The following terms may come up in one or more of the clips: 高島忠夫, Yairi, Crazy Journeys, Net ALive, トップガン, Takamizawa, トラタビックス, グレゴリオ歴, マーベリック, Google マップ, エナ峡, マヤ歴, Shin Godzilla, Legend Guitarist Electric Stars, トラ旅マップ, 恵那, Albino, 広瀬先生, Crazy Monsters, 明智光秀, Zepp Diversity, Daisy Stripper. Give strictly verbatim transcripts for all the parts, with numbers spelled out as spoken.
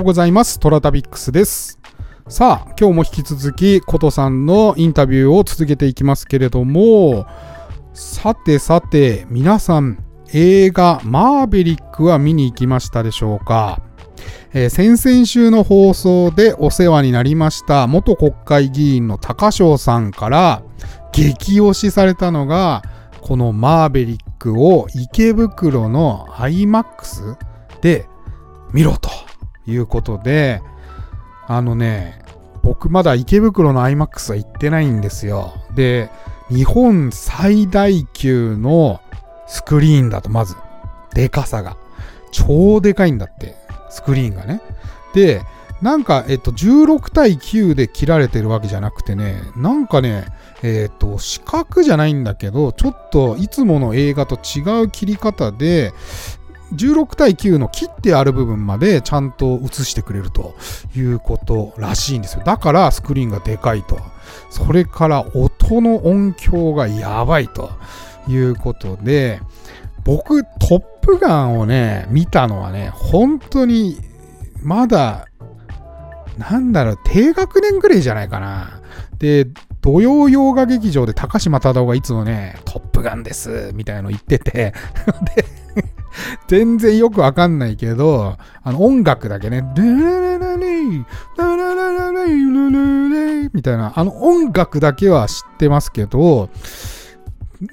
はございます。トラタビックスです。さあ今日も引き続きことさんのインタビューを続けていきますけれども、さてさて皆さん映画マーベリックは見に行きましたでしょうか。えー、先々週の放送でお世話になりました元国会議員の高翔さんから激推しされたのがこのマーベリックを池袋の アイマックス で見ろということで、あのね僕まだ池袋の アイマックス は行ってないんですよ。で日本最大級のスクリーンだと、まずでかさが超でかいんだってスクリーンがね。でなんかえっとじゅうろくたいきゅうで切られてるわけじゃなくてね、なんかねえっと四角じゃないんだけどちょっといつもの映画と違う切り方でじゅうろくたいきゅうの切ってある部分までちゃんと映してくれるということらしいんですよ。だからスクリーンがでかいと、それから音の音響がやばいということで、僕トップガンをね見たのはね本当にまだなんだろう低学年ぐらいじゃないかな。で土曜洋画劇場で高島忠夫がいつもねトップガンですみたいなの言っててで全然よくわかんないけどあの音楽だけねみたいなあの音楽だけは知ってますけど、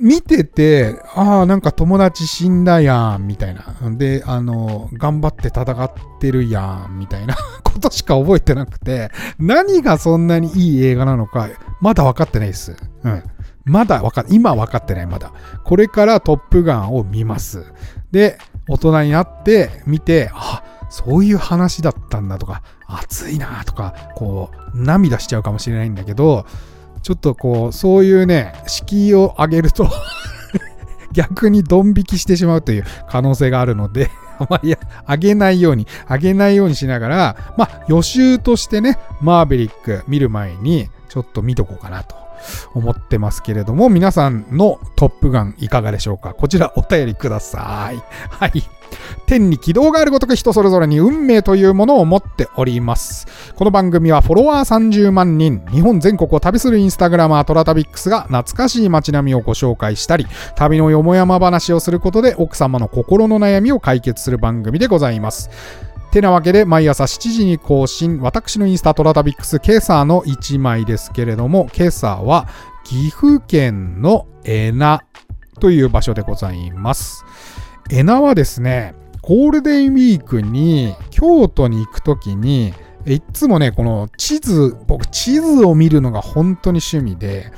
見てて、ああ、なんか友達死んだやん、みたいな。で、あの、頑張って戦ってるやん、みたいなことしか覚えてなくて、何がそんなにいい映画なのか、まだ分かってないです。うん。まだ分か、今分かってない、まだ。これからトップガンを見ます。で、大人になって見て、あ、そういう話だったんだとか、熱いなとか、こう、涙しちゃうかもしれないんだけど、ちょっとこうそういうね敷居を上げると逆にドン引きしてしまうという可能性があるのであまり上げないように上げないようにしながら、まあ予習としてねマーベリック見る前にちょっと見とこうかなと思ってますけれども、皆さんのトップガンいかがでしょうか。こちらお便りください。はい。天に軌道があるごとく人それぞれに運命というものを持っております。この番組はフォロワーさんじゅうまんにん、日本全国を旅するインスタグラマートラタビックスが懐かしい街並みをご紹介したり旅のよもやま話をすることで奥様の心の悩みを解決する番組でございます。てなわけで毎朝しちじに更新、私のインスタトラタビックス、今朝のいちまいですけれども、今朝は岐阜県の恵那という場所でございます。恵那はですねゴールデンウィークに京都に行くときにいつもねこの地図、僕地図を見るのが本当に趣味で、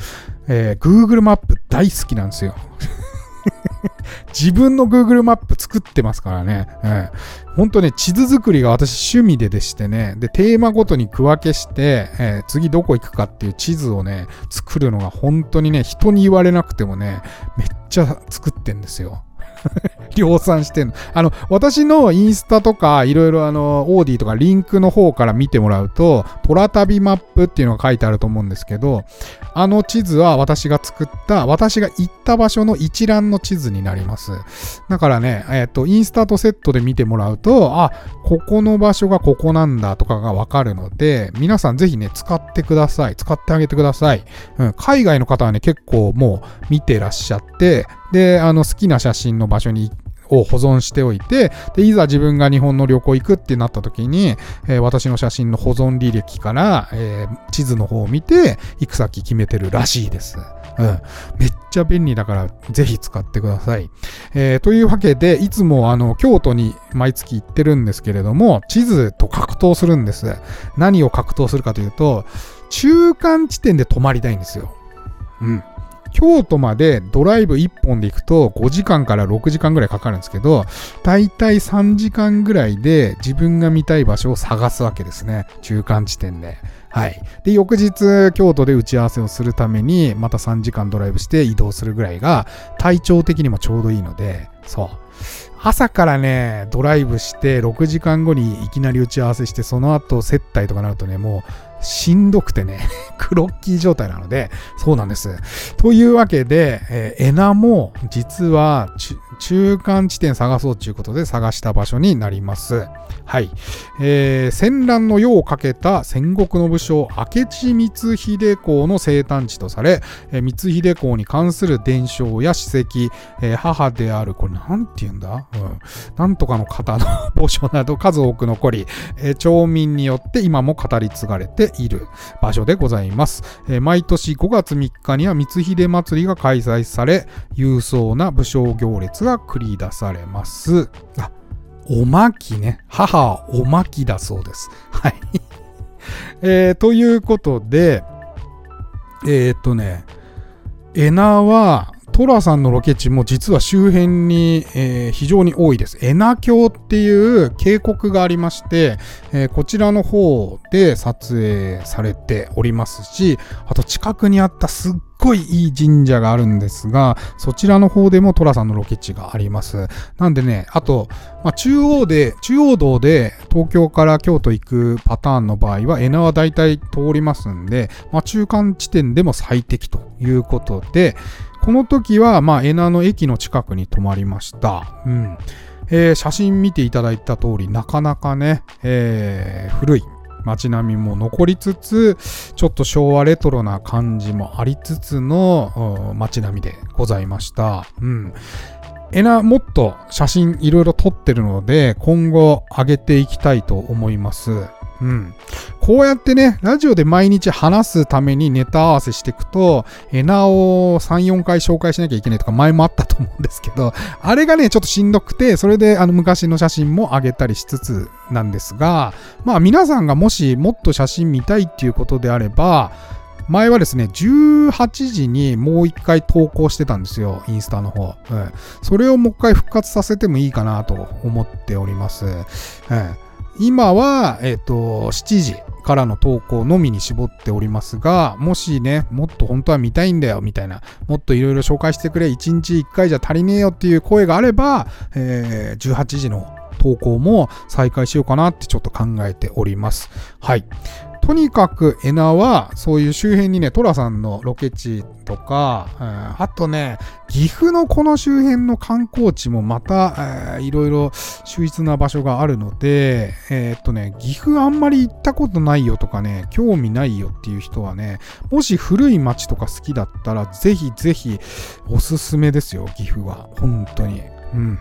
えー、Google マップ大好きなんですよ自分の Google マップ作ってますからね、うん、本当ね地図作りが私趣味ででしてね、でテーマごとに区分けして、えー、次どこ行くかっていう地図をね作るのが本当にね人に言われなくてもねめっちゃ作ってんですよ量産してんの。あの私のインスタとかいろいろあのオーディとかリンクの方から見てもらうとトラ旅マップっていうのが書いてあると思うんですけど、あの地図は私が作った私が行った場所の一覧の地図になります。だからねえっとインスタとセットで見てもらうと、あここの場所がここなんだとかがわかるので、皆さんぜひね使ってください。使ってあげてください、うん、海外の方はね結構もう見てらっしゃって、であの好きな写真の場所にを保存しておいて、でいざ自分が日本の旅行行くってなった時に、えー、私の写真の保存履歴から、えー、地図の方を見て行く先決めてるらしいです、うん、めっちゃ便利だからぜひ使ってください、えー、というわけでいつもあの京都に毎月行ってるんですけれども、地図と格闘するんです。何を格闘するかというと中間地点で止まりたいんですよ。うん京都までドライブいっぽんで行くとごじかんからろくじかんぐらいかかるんですけど、だいたいさんじかんぐらいで自分が見たい場所を探すわけですね、中間地点で。はい。で、翌日京都で打ち合わせをするためにまたさんじかんドライブして移動するぐらいが体調的にもちょうどいいので、そう。朝からねドライブしてろくじかんごにいきなり打ち合わせして、その後接待とかなるとねもうしんどくてね、クロッキー状態なので、そうなんです。というわけで、えー、エナも実は中間地点探そうということで探した場所になります。はい。えー、戦乱の世をかけた戦国の武将、明智光秀公の生誕地とされ、えー、光秀公に関する伝承や史跡、えー、母である、これなんて言うんだ、うん、なんとかの方の墓所など数多く残り、えー、町民によって今も語り継がれている場所でございます。えー、毎年ごがつみっかには光秀祭りが開催され、勇壮な武将行列が繰り出されます。あ、おまきね。母はおまきだそうです。はい。えー、ということで、えー、っとね、エナは、トラさんのロケ地も実は周辺に、えー、非常に多いです。エナ峡っていう渓谷がありまして、えー、こちらの方で撮影されておりますし、あと近くにあったすっごいいい神社があるんですが、そちらの方でもトラさんのロケ地があります。なんでね、あと、まあ、中央で、中央道で東京から京都行くパターンの場合は、エナはだいたい通りますんで、まあ、中間地点でも最適ということで、この時は、まあ、エナの駅の近くに泊まりました。うん。えー、写真見ていただいた通り、なかなかね、えー、古い街並みも残りつつ、ちょっと昭和レトロな感じもありつつの、うん、街並みでございました。うん。エナもっと写真いろいろ撮ってるので、今後上げていきたいと思います。うん。こうやってね、ラジオで毎日話すためにネタ合わせしていくと、エナをさん、よんかい紹介しなきゃいけないとか前もあったと思うんですけど、あれがね、ちょっとしんどくて、それであの昔の写真も上げたりしつつなんですが、まあ皆さんがもしもっと写真見たいっていうことであれば、前はですね、じゅうはちじにもう一回投稿してたんですよ、インスタの方。うん、それをもう一回復活させてもいいかなと思っております。うん、今は、えっと、しちじからの投稿のみに絞っておりますが、もしね、もっと本当は見たいんだよ、みたいな、もっといろいろ紹介してくれ、いちにちいっかいじゃ足りねえよっていう声があれば、えー、じゅうはちじの投稿も再開しようかなってちょっと考えております。はい。とにかくエナはそういう周辺にね、トラさんのロケ地とか、うん、あとね、岐阜のこの周辺の観光地もまた、えー、いろいろ秀逸な場所があるので、えー、っとね、岐阜あんまり行ったことないよとかね、興味ないよっていう人はね、もし古い街とか好きだったらぜひぜひおすすめですよ、岐阜は本当に。うん。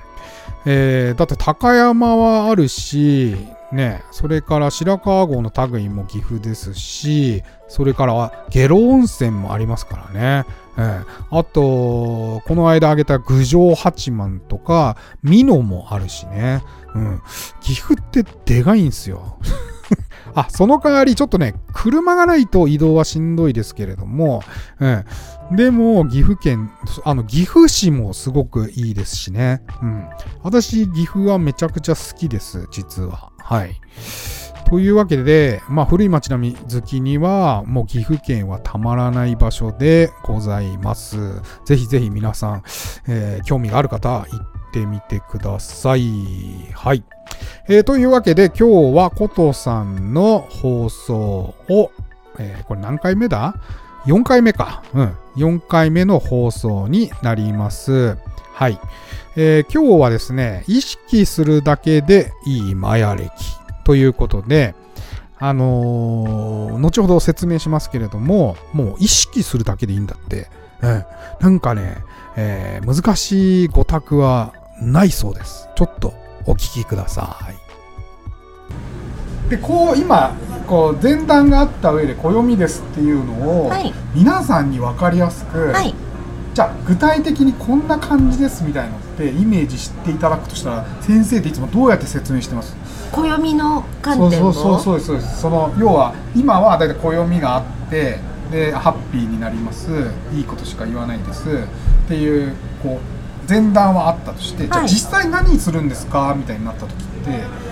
えー、だって高山はあるしね、それから白川郷の類も岐阜ですし、それからは下呂温泉もありますからね、うん、あとこの間挙げた郡上八幡とか美濃もあるしね、うん、岐阜ってでかいんすよあ、その代わりちょっとね、車がないと移動はしんどいですけれども、うん、でも岐阜県、あの岐阜市もすごくいいですしね、うん、私岐阜はめちゃくちゃ好きです実は。はい。というわけで、まあ古い街並み好きにはもう岐阜県はたまらない場所でございます。ぜひぜひ皆さん、えー、興味がある方は行ってみてください。はい。えー、というわけで今日はことさんの放送を、えー、これ何回目だ?よんかいめか。うん。よんかいめの放送になります。はい。えー、今日はですね、意識するだけでいいマヤ歴ということで、あのー、後ほど説明しますけれども、もう意識するだけでいいんだって。うん、なんかね、えー、難しい語卓はないそうです。ちょっとお聞きください。で、こう今こう前段があった上で暦ですっていうのを、はい、皆さんに分かりやすく、はい、じゃあ具体的にこんな感じですみたいなのってイメージしていただくとしたら、先生っていつもどうやって説明してます？暦の観点を。そうそうそうそうです。その要は今はだいたい暦があってでハッピーになります。いいことしか言わないですっていうこう前段はあったとして、はい、じゃあ実際何するんですかみたいになった時って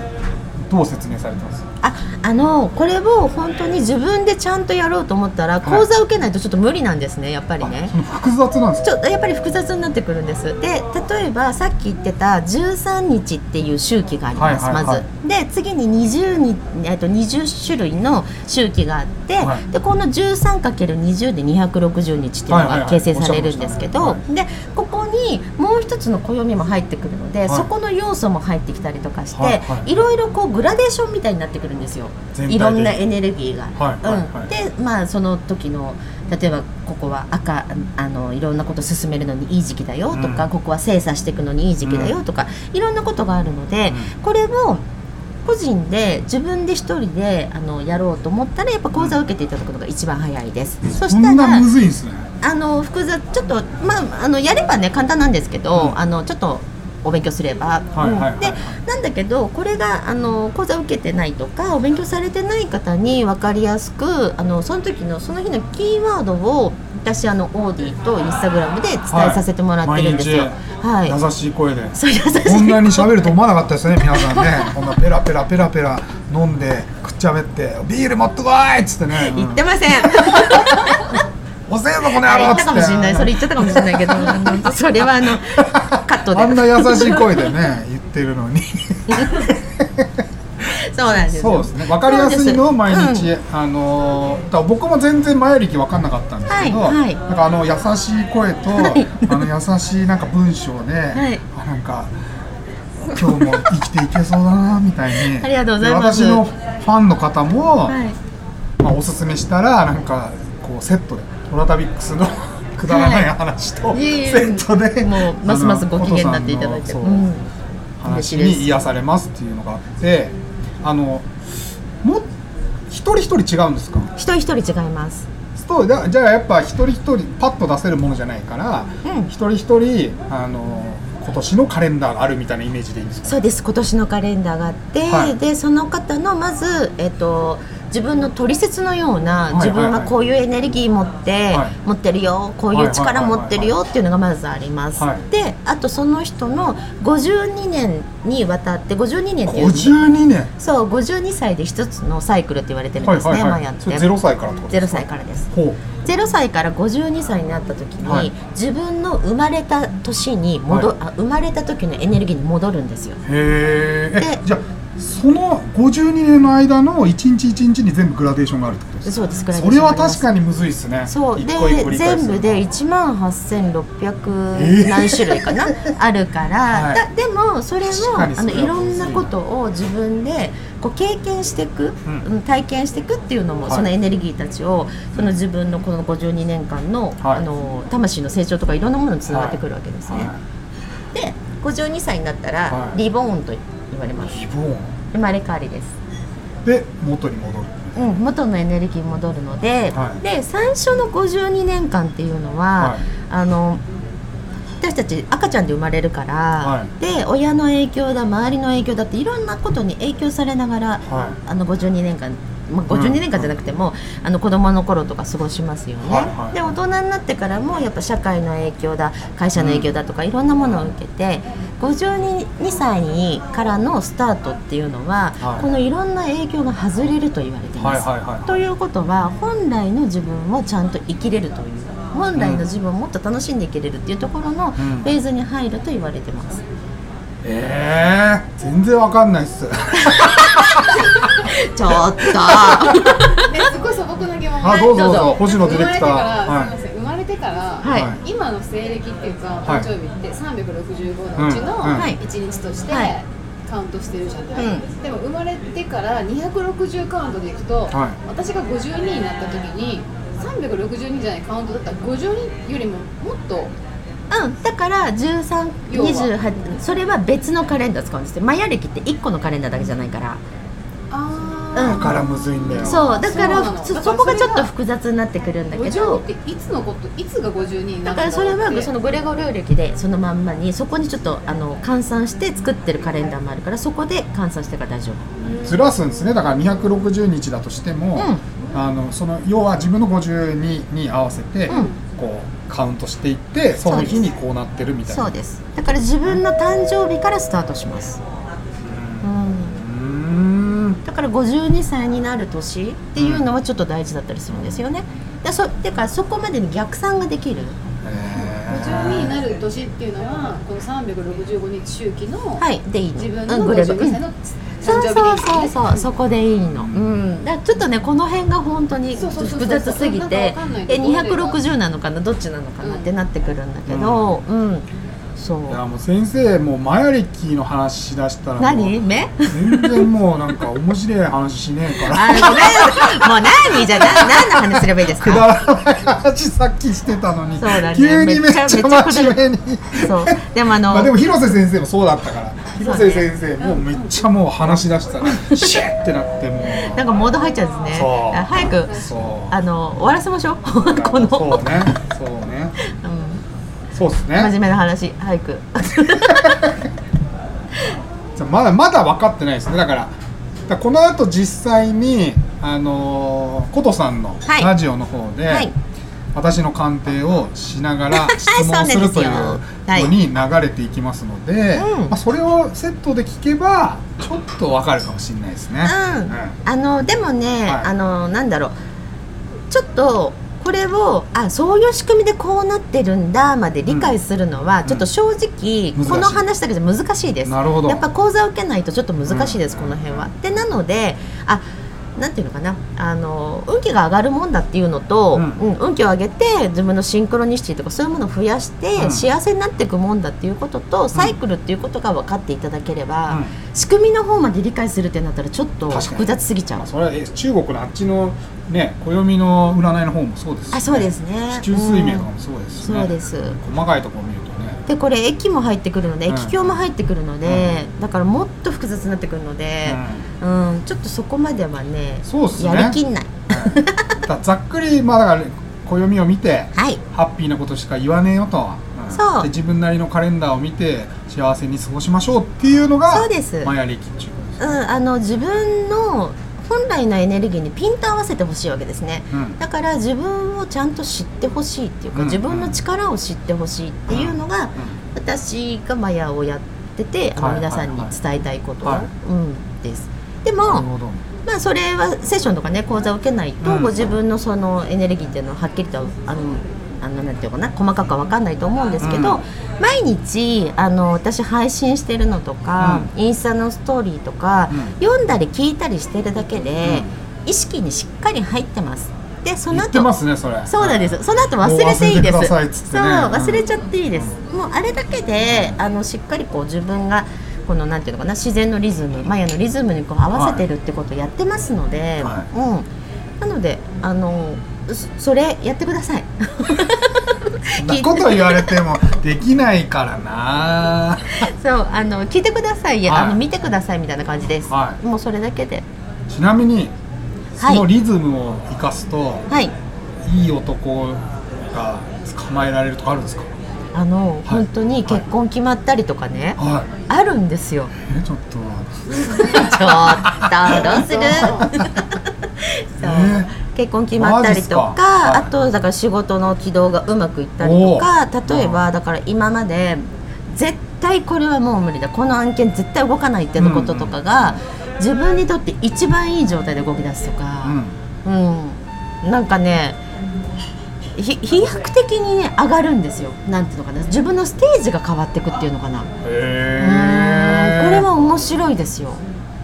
どう説明されてます？あ、あのこれを本当に自分でちゃんとやろうと思ったら講座を受けないとちょっと無理なんですね、やっぱりね。複雑なんですか？ちょっとやっぱり複雑になってくるんです。で、例えばさっき言ってたじゅうさんにちっていう周期があります、はいはいはい、まずで次に 20, あと20種類の周期があって、はい、でこの じゅうさんかけるにじゅう でにひゃくろくじゅうにちっていうのが形成されるんですけど、はいはいはいね、でここにもう一つの暦も入ってくるので、はい、そこの要素も入ってきたりとかして、はいはい、いろいろこうグラデーションみたいになってくるんですよ、いろんなエネルギーが、はいはいはいうん、で、まあ、その時の例えばここは赤あのいろんなこと進めるのにいい時期だよとか、うん、ここは精査していくのにいい時期だよとか、うん、いろんなことがあるので、うん、これを個人で自分で一人であのやろうと思ったらやっぱ講座を受けていただくのが一番早いです、うん、そしたらこんなむずいですね。あの複雑ちょっと、まあ、あのやればね簡単なんですけど、うん、あのちょっとお勉強すれば、はいはいはいはい、でなんだけどこれがあの講座を受けてないとかお勉強されてない方に分かりやすくあのその時のその日のキーワードを私あのオーディとインスタグラムで伝えさせてもらってるんですよ、はいはい、優しい声でそう優しい声こんなに喋ると思わなかったですね皆さんねこんなペラペラペラペラ飲んでくっちゃべってビール持ってこいっつってね、うん、言ってませんおせえぞこの野郎っつって言ったかもしれないそれ言っちゃったかもしれないけどそれはあのカットであんな優しい声でね言ってるのにそうなんですよ。そうですね、分かりやすいのを毎日、うん、あのだ僕も全然前力分かんなかったんですけど、はいはい、なんかあの優しい声と、はい、あの優しいなんか文章で、はい、なんか今日も生きていけそうだなみたいにありがとうございます。私のファンの方も、はいまあ、おすすめしたらなんかこうセットでトラタビックスのくだらない話とセットで、はい、もうますますご機嫌になっていただいて、うん、話に癒されますっていうのがあってあのも一人一人違うんですか？一人一人違います。そうだじゃあやっぱ一人一人パッと出せるものじゃないから、うん、一人一人あの今年のカレンダーがあるみたいなイメージでいいんですか？そうです、今年のカレンダーがあって、はい、でその方のまず、えっと自分の取説のような自分はこういうエネルギー持って、はい、持ってるよこういう力持ってるよっていうのがまずあります、はい、であとその人のごじゅうにねんにわたってごじゅうにねんっていうごじゅうにねんそうごじゅうにさいで一つのサイクルって言われてるんですね、はいはいはい、マヤってゼロさいからってことですか？ゼロさいからですほうゼロさいからごじゅうにさいになった時に、はい、自分の生まれた年に戻、はい、あ生まれた時のエネルギーに戻るんですよ。へーでえじゃあそのごじゅうにねんの間の一日一日に全部グラデーションがあるってことです？そうです、グラデーションがあります。それは確かにむずいですね。そうで全部でいちまんはっせんろっぴゃく何種類かな、えー、あるから、はい、でもそれもあのいろんなことを自分でこう経験していく、うん、体験していくっていうのも、はい、そのエネルギーたちをその自分のこのごじゅうにねんかん の,、はい、あの魂の成長とかいろんなものにつながってくるわけですね、はいはい、でごじゅうにさいになったら、はい、リボーンと言われます。リボーン生まれ変わりです。で元に戻る、うん、元のエネルギーに戻るので、はい、で最初のごじゅうにねんかんっていうのは、はい、あの私たち赤ちゃんで生まれるから、はい、で親の影響だ周りの影響だっていろんなことに影響されながら、はい、あのごじゅうにねんかんまあ、ごじゅうにねんかんじゃなくても、うん、あの子供の頃とか過ごしますよね、はいはい、で大人になってからもやっぱ社会の影響だ会社の影響だとかいろんなものを受けて、うん、ごじゅうにさいからのスタートっていうのは、はい、このいろんな影響が外れると言われています、はいはいはいはい、ということは本来の自分をちゃんと生きれるという本来の自分をもっと楽しんでいけれるっていうところのフェーズに入ると言われてます、うん、えー、全然わかんないっすちょっとすごい素朴な疑問があどうぞどうぞ星野ディレクター生まれてから、はい、生まれてから、はい、今の西暦っていうか誕生日ってさんびゃくろくじゅうごのうちのいちにちとしてカウントしてるじゃない、はいはい、でも生まれてからにひゃくろくじゅうカウントでいくと、はい、私がごじゅうにになった時にさんびゃくろくじゅうにじゃないカウントだったらごじゅうによりももっとうん、だからじゅうさん、にじゅうはちそれは別のカレンダー使うんですよ。マヤ歴っていっこのカレンダーだけじゃないからあ、うん、だからむずいんだよ。そうだから そ, だから そ, そこがちょっと複雑になってくるんだけどっていつのこといつがごじゅうにになったんだってだからそれはそのグレゴリオ歴でそのまんまにそこにちょっとあの換算して作ってるカレンダーもあるからそこで換算してから大丈夫ずらすんですね。だからにひゃくろくじゅうにちだとしても、うん、あのその要は自分のごじゅうにに合わせて、うんこうカウントしていってその日にこうなってるみたいな。そうです。だから自分の誕生日からスタートします。うん。うーんからごじゅうにさいになる年っていうのはちょっと大事だったりするんですよね。だそだからそこまでに逆算ができる。ごじゅうにになる年っていうのはこのさんびゃくろくじゅうごにち周期の自分のごじゅうにさいの誕生日でいいですね、そうそうそうそう、そこでいいの、うん、だちょっとねこの辺が本当に複雑すぎてえにひゃくろくじゅうなのかなどっちなのかなってなってくるんだけど、うん、うん、そういやもう先生もうマヤ暦の話しだしたら何目全然もうなんか面白い話しねえからあごめんもう何じゃあ何の話すればいいですか。くだらない話さっきしてたのに、そうだ、ね、急にめっちゃ真面目にそうでもあの、まあ、でも広瀬先生もそうだったから広瀬先生、ね、もうめっちゃもう話し出したらシュッってなってもうなんかモード入っちゃうんですね。早くあの終わらせましょうこのそうねそうね、うんそうですね、真面目な話、俳句まだまだ分かってないですね。だから、だからこの後実際にあのー、ことさんのラジオの方で、はいはい、私の鑑定をしながら質問するというのに流れていきますので、はい、まあ、それをセットで聞けばちょっと分かるかもしれないですね、うんうん、あのでもね、はい、あのなんだろうちょっとこれをあそういう仕組みでこうなってるんだまで理解するのは、うん、ちょっと正直、うん、この話だけじゃ難しいです。なるほど。やっぱ講座を受けないとちょっと難しいです、うん、この辺は。でなのであなんていうのかなあの運気が上がるもんだっていうのと、うんうん、運気を上げて自分のシンクロニシティとかそういうものを増やして、うん、幸せになっていくもんだっていうこととサイクルっていうことが分かっていただければ、うん、仕組みの方まで理解するってなったらちょっと複雑すぎちゃう。それは中国のあっちのね、暦の占いの方もそうです、ね、あそうですね、市中水明とかもそうですね、うん、そうです。細かいところ見るとねでこれ駅も入ってくるので、うん、駅境も入ってくるので、うん、だからもっと複雑になってくるので、うんうん、ちょっとそこまでは ね, そうすねやりきんないだざっくり、まあ、だから暦を見て、はい、ハッピーなことしか言わねえよと、うん、そうで自分なりのカレンダーを見て幸せに過ごしましょうっていうのがマヤ暦中、うん、あの自分の本来のエネルギーにピンと合わせてほしいわけですね、うん、だから自分をちゃんと知ってほしいっていうか、うん、自分の力を知ってほしいっていうのが、うん、私がマヤをやってて、うん、あの皆さんに伝えたいこと、はいはいはいうん、です。でも、まあ、それはセッションとかね講座を受けないと、うん、ご自分のそのエネルギーっていうのははっきりとあの、うんあのなんていうかな細かくは分かんないと思うんですけど、うん、毎日あの私配信してるのとか、うん、インスタのストーリーとか、うん、読んだり聞いたりしてるだけで、うん、意識にしっかり入ってます。でその後言ってますねそれ。そうなんです。その後忘れていいです。忘れてくださいっつってね。そう忘れちゃっていいです、うん、もうあれだけであのしっかりこう自分がこのなんていうのかな自然のリズムマヤのリズムにこう合わせてるってことをやってますので、はいうん、なのであのそれやってください。そんなこと言われてもできないからなそうあの聞いてください、はい、あの見てくださいみたいな感じです、はい、もうそれだけで。ちなみにそのリズムを生かすと、はい、いい男が捕まえられるとかあるんですか。あの、はい、本当に結婚決まったりとかね、はい、あるんですよ。えちょっとちょっとどうするそう、えー結婚決まったりとか、はい、あとだから仕事の軌道がうまくいったりとか例えばだから今まで絶対これはもう無理だこの案件絶対動かないってのこととかが、うんうん、自分にとって一番いい状態で動き出すとか、うんうん、なんかね飛躍的に、ね、上がるんですよ。なんていうのかな自分のステージが変わっていくっていうのかな。へー、うんこれは面白いですよ。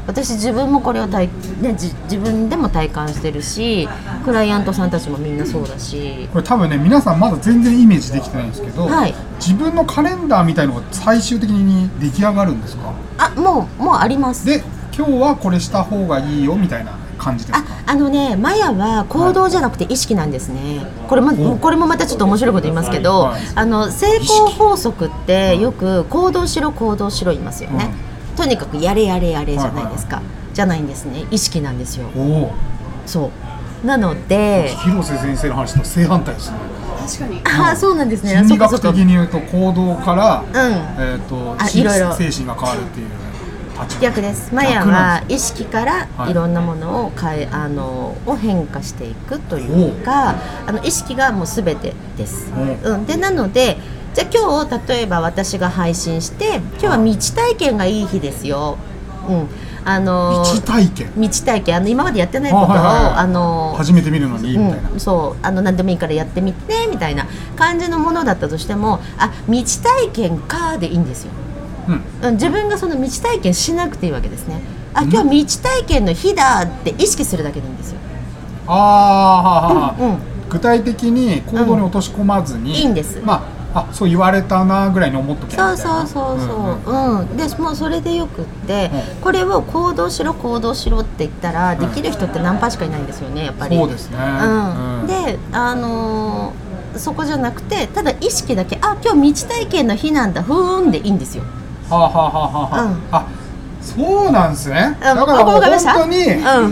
私自分もこれを体、ね、自, 自分でも体感してるしクライアントさんたちもみんなそうだしこれ多分ね皆さんまだ全然イメージできてないんですけど、はい、自分のカレンダーみたいのが最終的に出来上がるんですか。あ、もう、もうあります。で、今日はこれした方がいいよみたいな感じですか。あ、あのね、マヤは行動じゃなくて意識なんですね、はい、これも、これもまたちょっと面白いこと言いますけど、はい、あの成功法則ってよく行動しろ行動しろ言いますよね、うんとにかくやれやれやれじゃないですか、はいはい、じゃないんですね。意識なんですよ。おそうなので広瀬先生の話と正反対ですね。確かに、うん、あそうなんですね。心理学的に言うと行動から、うんえー、とあいろいろ精神が変わるっていう逆です。マヤは意識からいろんなものを変え、はい、あのを変化していくというかあの意識がもう全てです、うん、でなのでじゃあ今日例えば私が配信して今日は道体験がいい日ですようん、あのー、道体験道体験あの今までやってないことを、はいはいはい、あのー、初めて見るのにいいみたいな、うん、そうあの何でもいいからやってみてみたいな感じのものだったとしても、あ、道体験かでいいんですよ、うん、自分がその道体験しなくていいわけですね。あ、今日道体験の日だって意識するだけでいいんですよ。ああ、うんうん、具体的に行動に落とし込まずに、うん、いいんです。まああ、そう言われたなぐらいに思っとけみたいな。そうそうそうそう、うん、うん、でもうそれでよくって、うん、これを行動しろ行動しろって言ったら、うん、できる人って何パーしかいないんですよね、やっぱり。そうですね、うんうん、で、あのー、そこじゃなくて、ただ意識だけ、あ、今日道体験の日なんだ、ふーんでいいんですよ。はあ、はあはあはあ、うん、あ、そうなんですね。だからもう本当に、うん、あの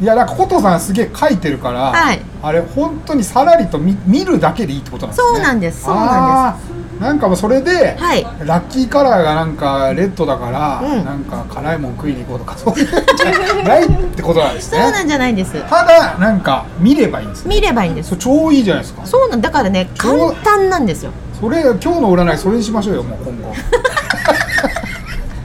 いや、なんかことさんすげえ書いてるから、はい、あれ本当にさらりと 見, 見るだけでいいってことなんですね。そうなんです、そうなんです。なんかもうそれで、はい、ラッキーカラーがなんかレッドだから、うん、なんか辛いもん食いに行こうとかそうないってことなんですね。そうなんじゃないんです。ただなんか見ればいいんです、ね、見ればいいんです。それ超いいじゃないですか。そうなんだからね、簡単なんですよ。それ今日の占いそれにしましょうよ、もう今後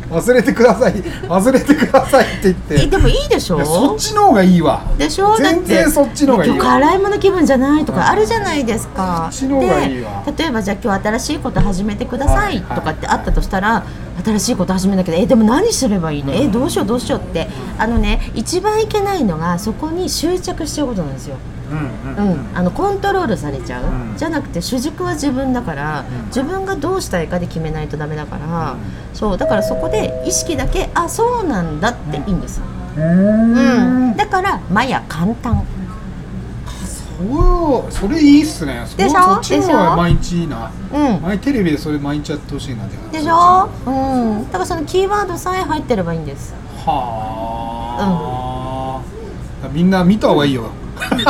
忘れてください忘れてくださいって言ってでもいいでしょ。いや、そっちの方がいいわ。でしょ。全然そっちの方がいいわ。今日辛いもの気分じゃないとかあるじゃないですか、うん、そっちの方がいいわ。例えばじゃあ今日新しいこと始めてくださいとかってあったとしたら、はいはいはい、新しいこと始めなきゃ、え、でも何すればいいの、うん、え、どうしようどうしようって、うん、あのね、一番いけないのがそこに執着しちゃうことなんですよ。うんうんうん、あのコントロールされちゃう、うん、じゃなくて主軸は自分だから、うん、自分がどうしたいかで決めないとダメだから、うん、そうだからそこで意識だけ、あ、そうなんだっていいんです、うんうん、だからまや簡単。そう、それいいっすね。でしょ、そっちの方が毎日いいな、うん、前テレビでそれ毎日やってほしいな。でしょ、うん、だからそのキーワードさえ入ってればいいんです。はあ、うん、みんな見た方がいいよね、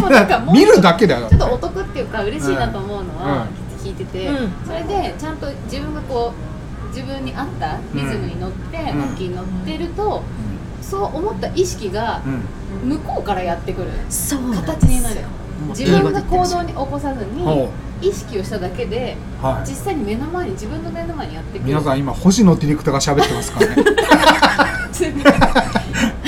もうなんかもう見るだけだよ。ちょっとお得っていうか嬉しいなと思うのは、うん、聞いてて、うん、それでちゃんと自分がこう自分に合ったリズムに乗って、うん、向きに乗ってると、うん、そう思った意識が向こうからやってくる、うん、形になる。自分が行動に起こさずに意識をしただけで、はい、実際に目の前に自分の目の前にやってくる。皆さん今星野ディレクターが喋ってますからね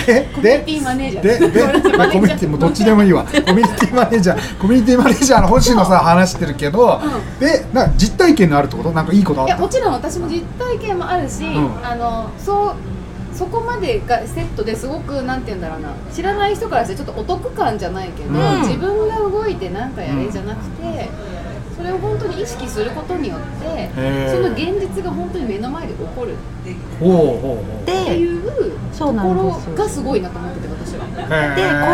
でコミュニティマネージャー、コミュニティもどっちでもいいわ。コミュニティマネージャー、コミュニティマネージャーの星野さん話してるけど、うん、でなんか実体験のあるってこと、なんかいいことあった。いや、もちろん私も実体験もあるし、うん、あのそうそこまでがセットですごくなんて言うんだろうな、知らない人からしてちょっとお得感じゃないけど、うん、自分が動いてなんかやれじゃなくて、うん、それを本当に意識することによって、その現実が本当に目の前で起こるっていうところがすごいなと思ってて、私は。で、こ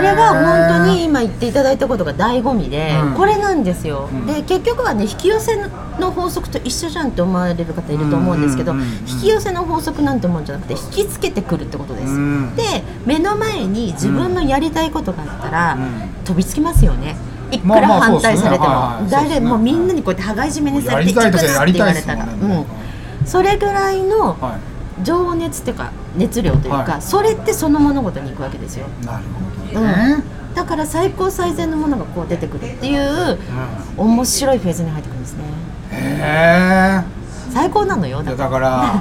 れが本当に今言っていただいたことが醍醐味で、うん、これなんですよ、うん、で結局はね、引き寄せの法則と一緒じゃんって思われる方いると思うんですけど、うんうんうんうん、引き寄せの法則なんてもんじゃなくて、引きつけてくるってことです、うん、で、目の前に自分のやりたいことがあったら、うん、飛びつきますよね。いくら反対されても、まあまあ、誰もみんなにこうやって羽交い締めにされていくなって言われたら、うん、それぐらいの、はい、情熱というか熱量というか、はい、それってその物事に行くわけですよ。なるほどね、うん、だから最高最善のものがこう出てくるっていう、うん、面白いフェーズに入ってくるんですね。へー、最高なのよ。だから、だから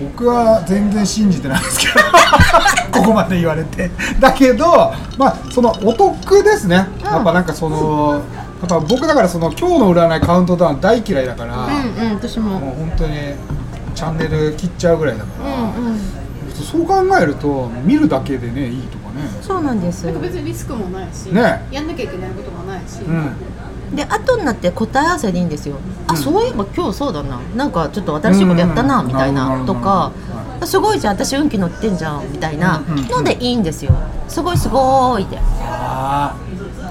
僕は全然信じてないですけどここまで言われてだけど、まあそのお得ですね、うん、やっぱなんかその、うん、やっぱ僕だからその今日の占いカウントダウン大嫌いだから、うんうん、私ももう本当にチャンネル切っちゃうぐらいだから、うんうん、そう考えると見るだけでね、いいとかね。そうなんです。なんか別にリスクもないし、ね、やんなきゃいけないこともないし、うん、で後になって答え合わせでいいんですよ、うん、あ、そういえば今日そうだな、なんかちょっと新しいことやったなみたいなとか、すごいじゃん、私運気乗ってんじゃんみたいなのでいいんですよ。すごいすごーいって、あ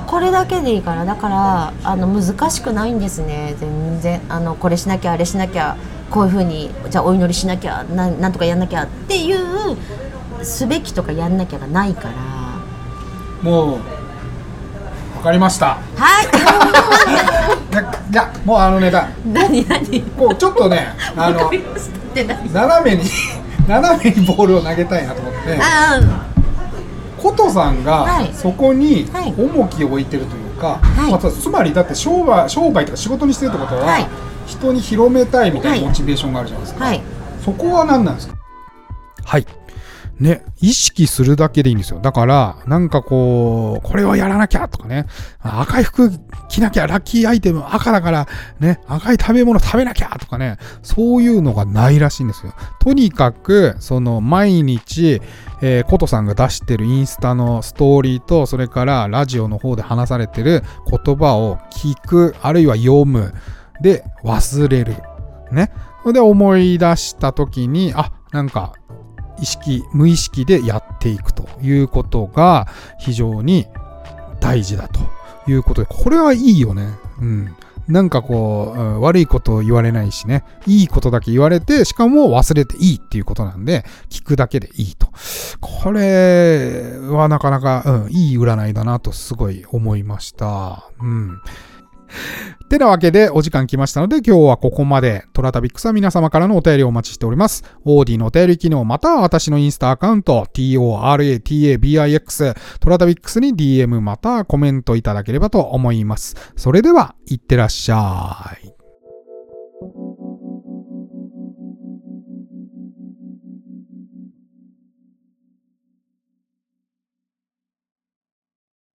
ー、これだけでいいから。だからあの難しくないんですね、全然。あのこれしなきゃあれしなきゃ、こういう風にじゃあお祈りしなきゃ な, なんとかやんなきゃっていうすべきとかやんなきゃがないから、もう分かりました。はいいや、もうあのね、だ何何こうちょっとね、あの斜めに斜めにボールを投げたいなと思って、ことさんがそこに重きを置いてるというか、はい、まあ、つまりだって商売、商売とか仕事にしてるってことは、はい、人に広めたいみたいなモチベーションがあるじゃないですか、はい、そこは何なんですか。はいね、意識するだけでいいんですよ。だからなんかこうこれをやらなきゃとかね、赤い服着なきゃラッキーアイテム赤だからね、赤い食べ物食べなきゃとかね、そういうのがないらしいんですよ。とにかくその毎日、えー、コトさんが出してるインスタのストーリーとそれからラジオの方で話されてる言葉を聞く、あるいは読むで忘れるね。で思い出した時にあなんか意識無意識でやっていくということが非常に大事だということで、これはいいよね。うん、なんかこう、うん、悪いことを言われないしね、いいことだけ言われて、しかも忘れていいっていうことなんで聞くだけでいいと、これはなかなか、うん、いい占いだなとすごい思いました。うん。てなわけでお時間来ましたので今日はここまで。トラタビックスは皆様からのお便りをお待ちしております。オーディのお便り機能または私のインスタアカウント トラタビックス トラタビックスに ディーエム またコメントいただければと思います。それではいってらっしゃい。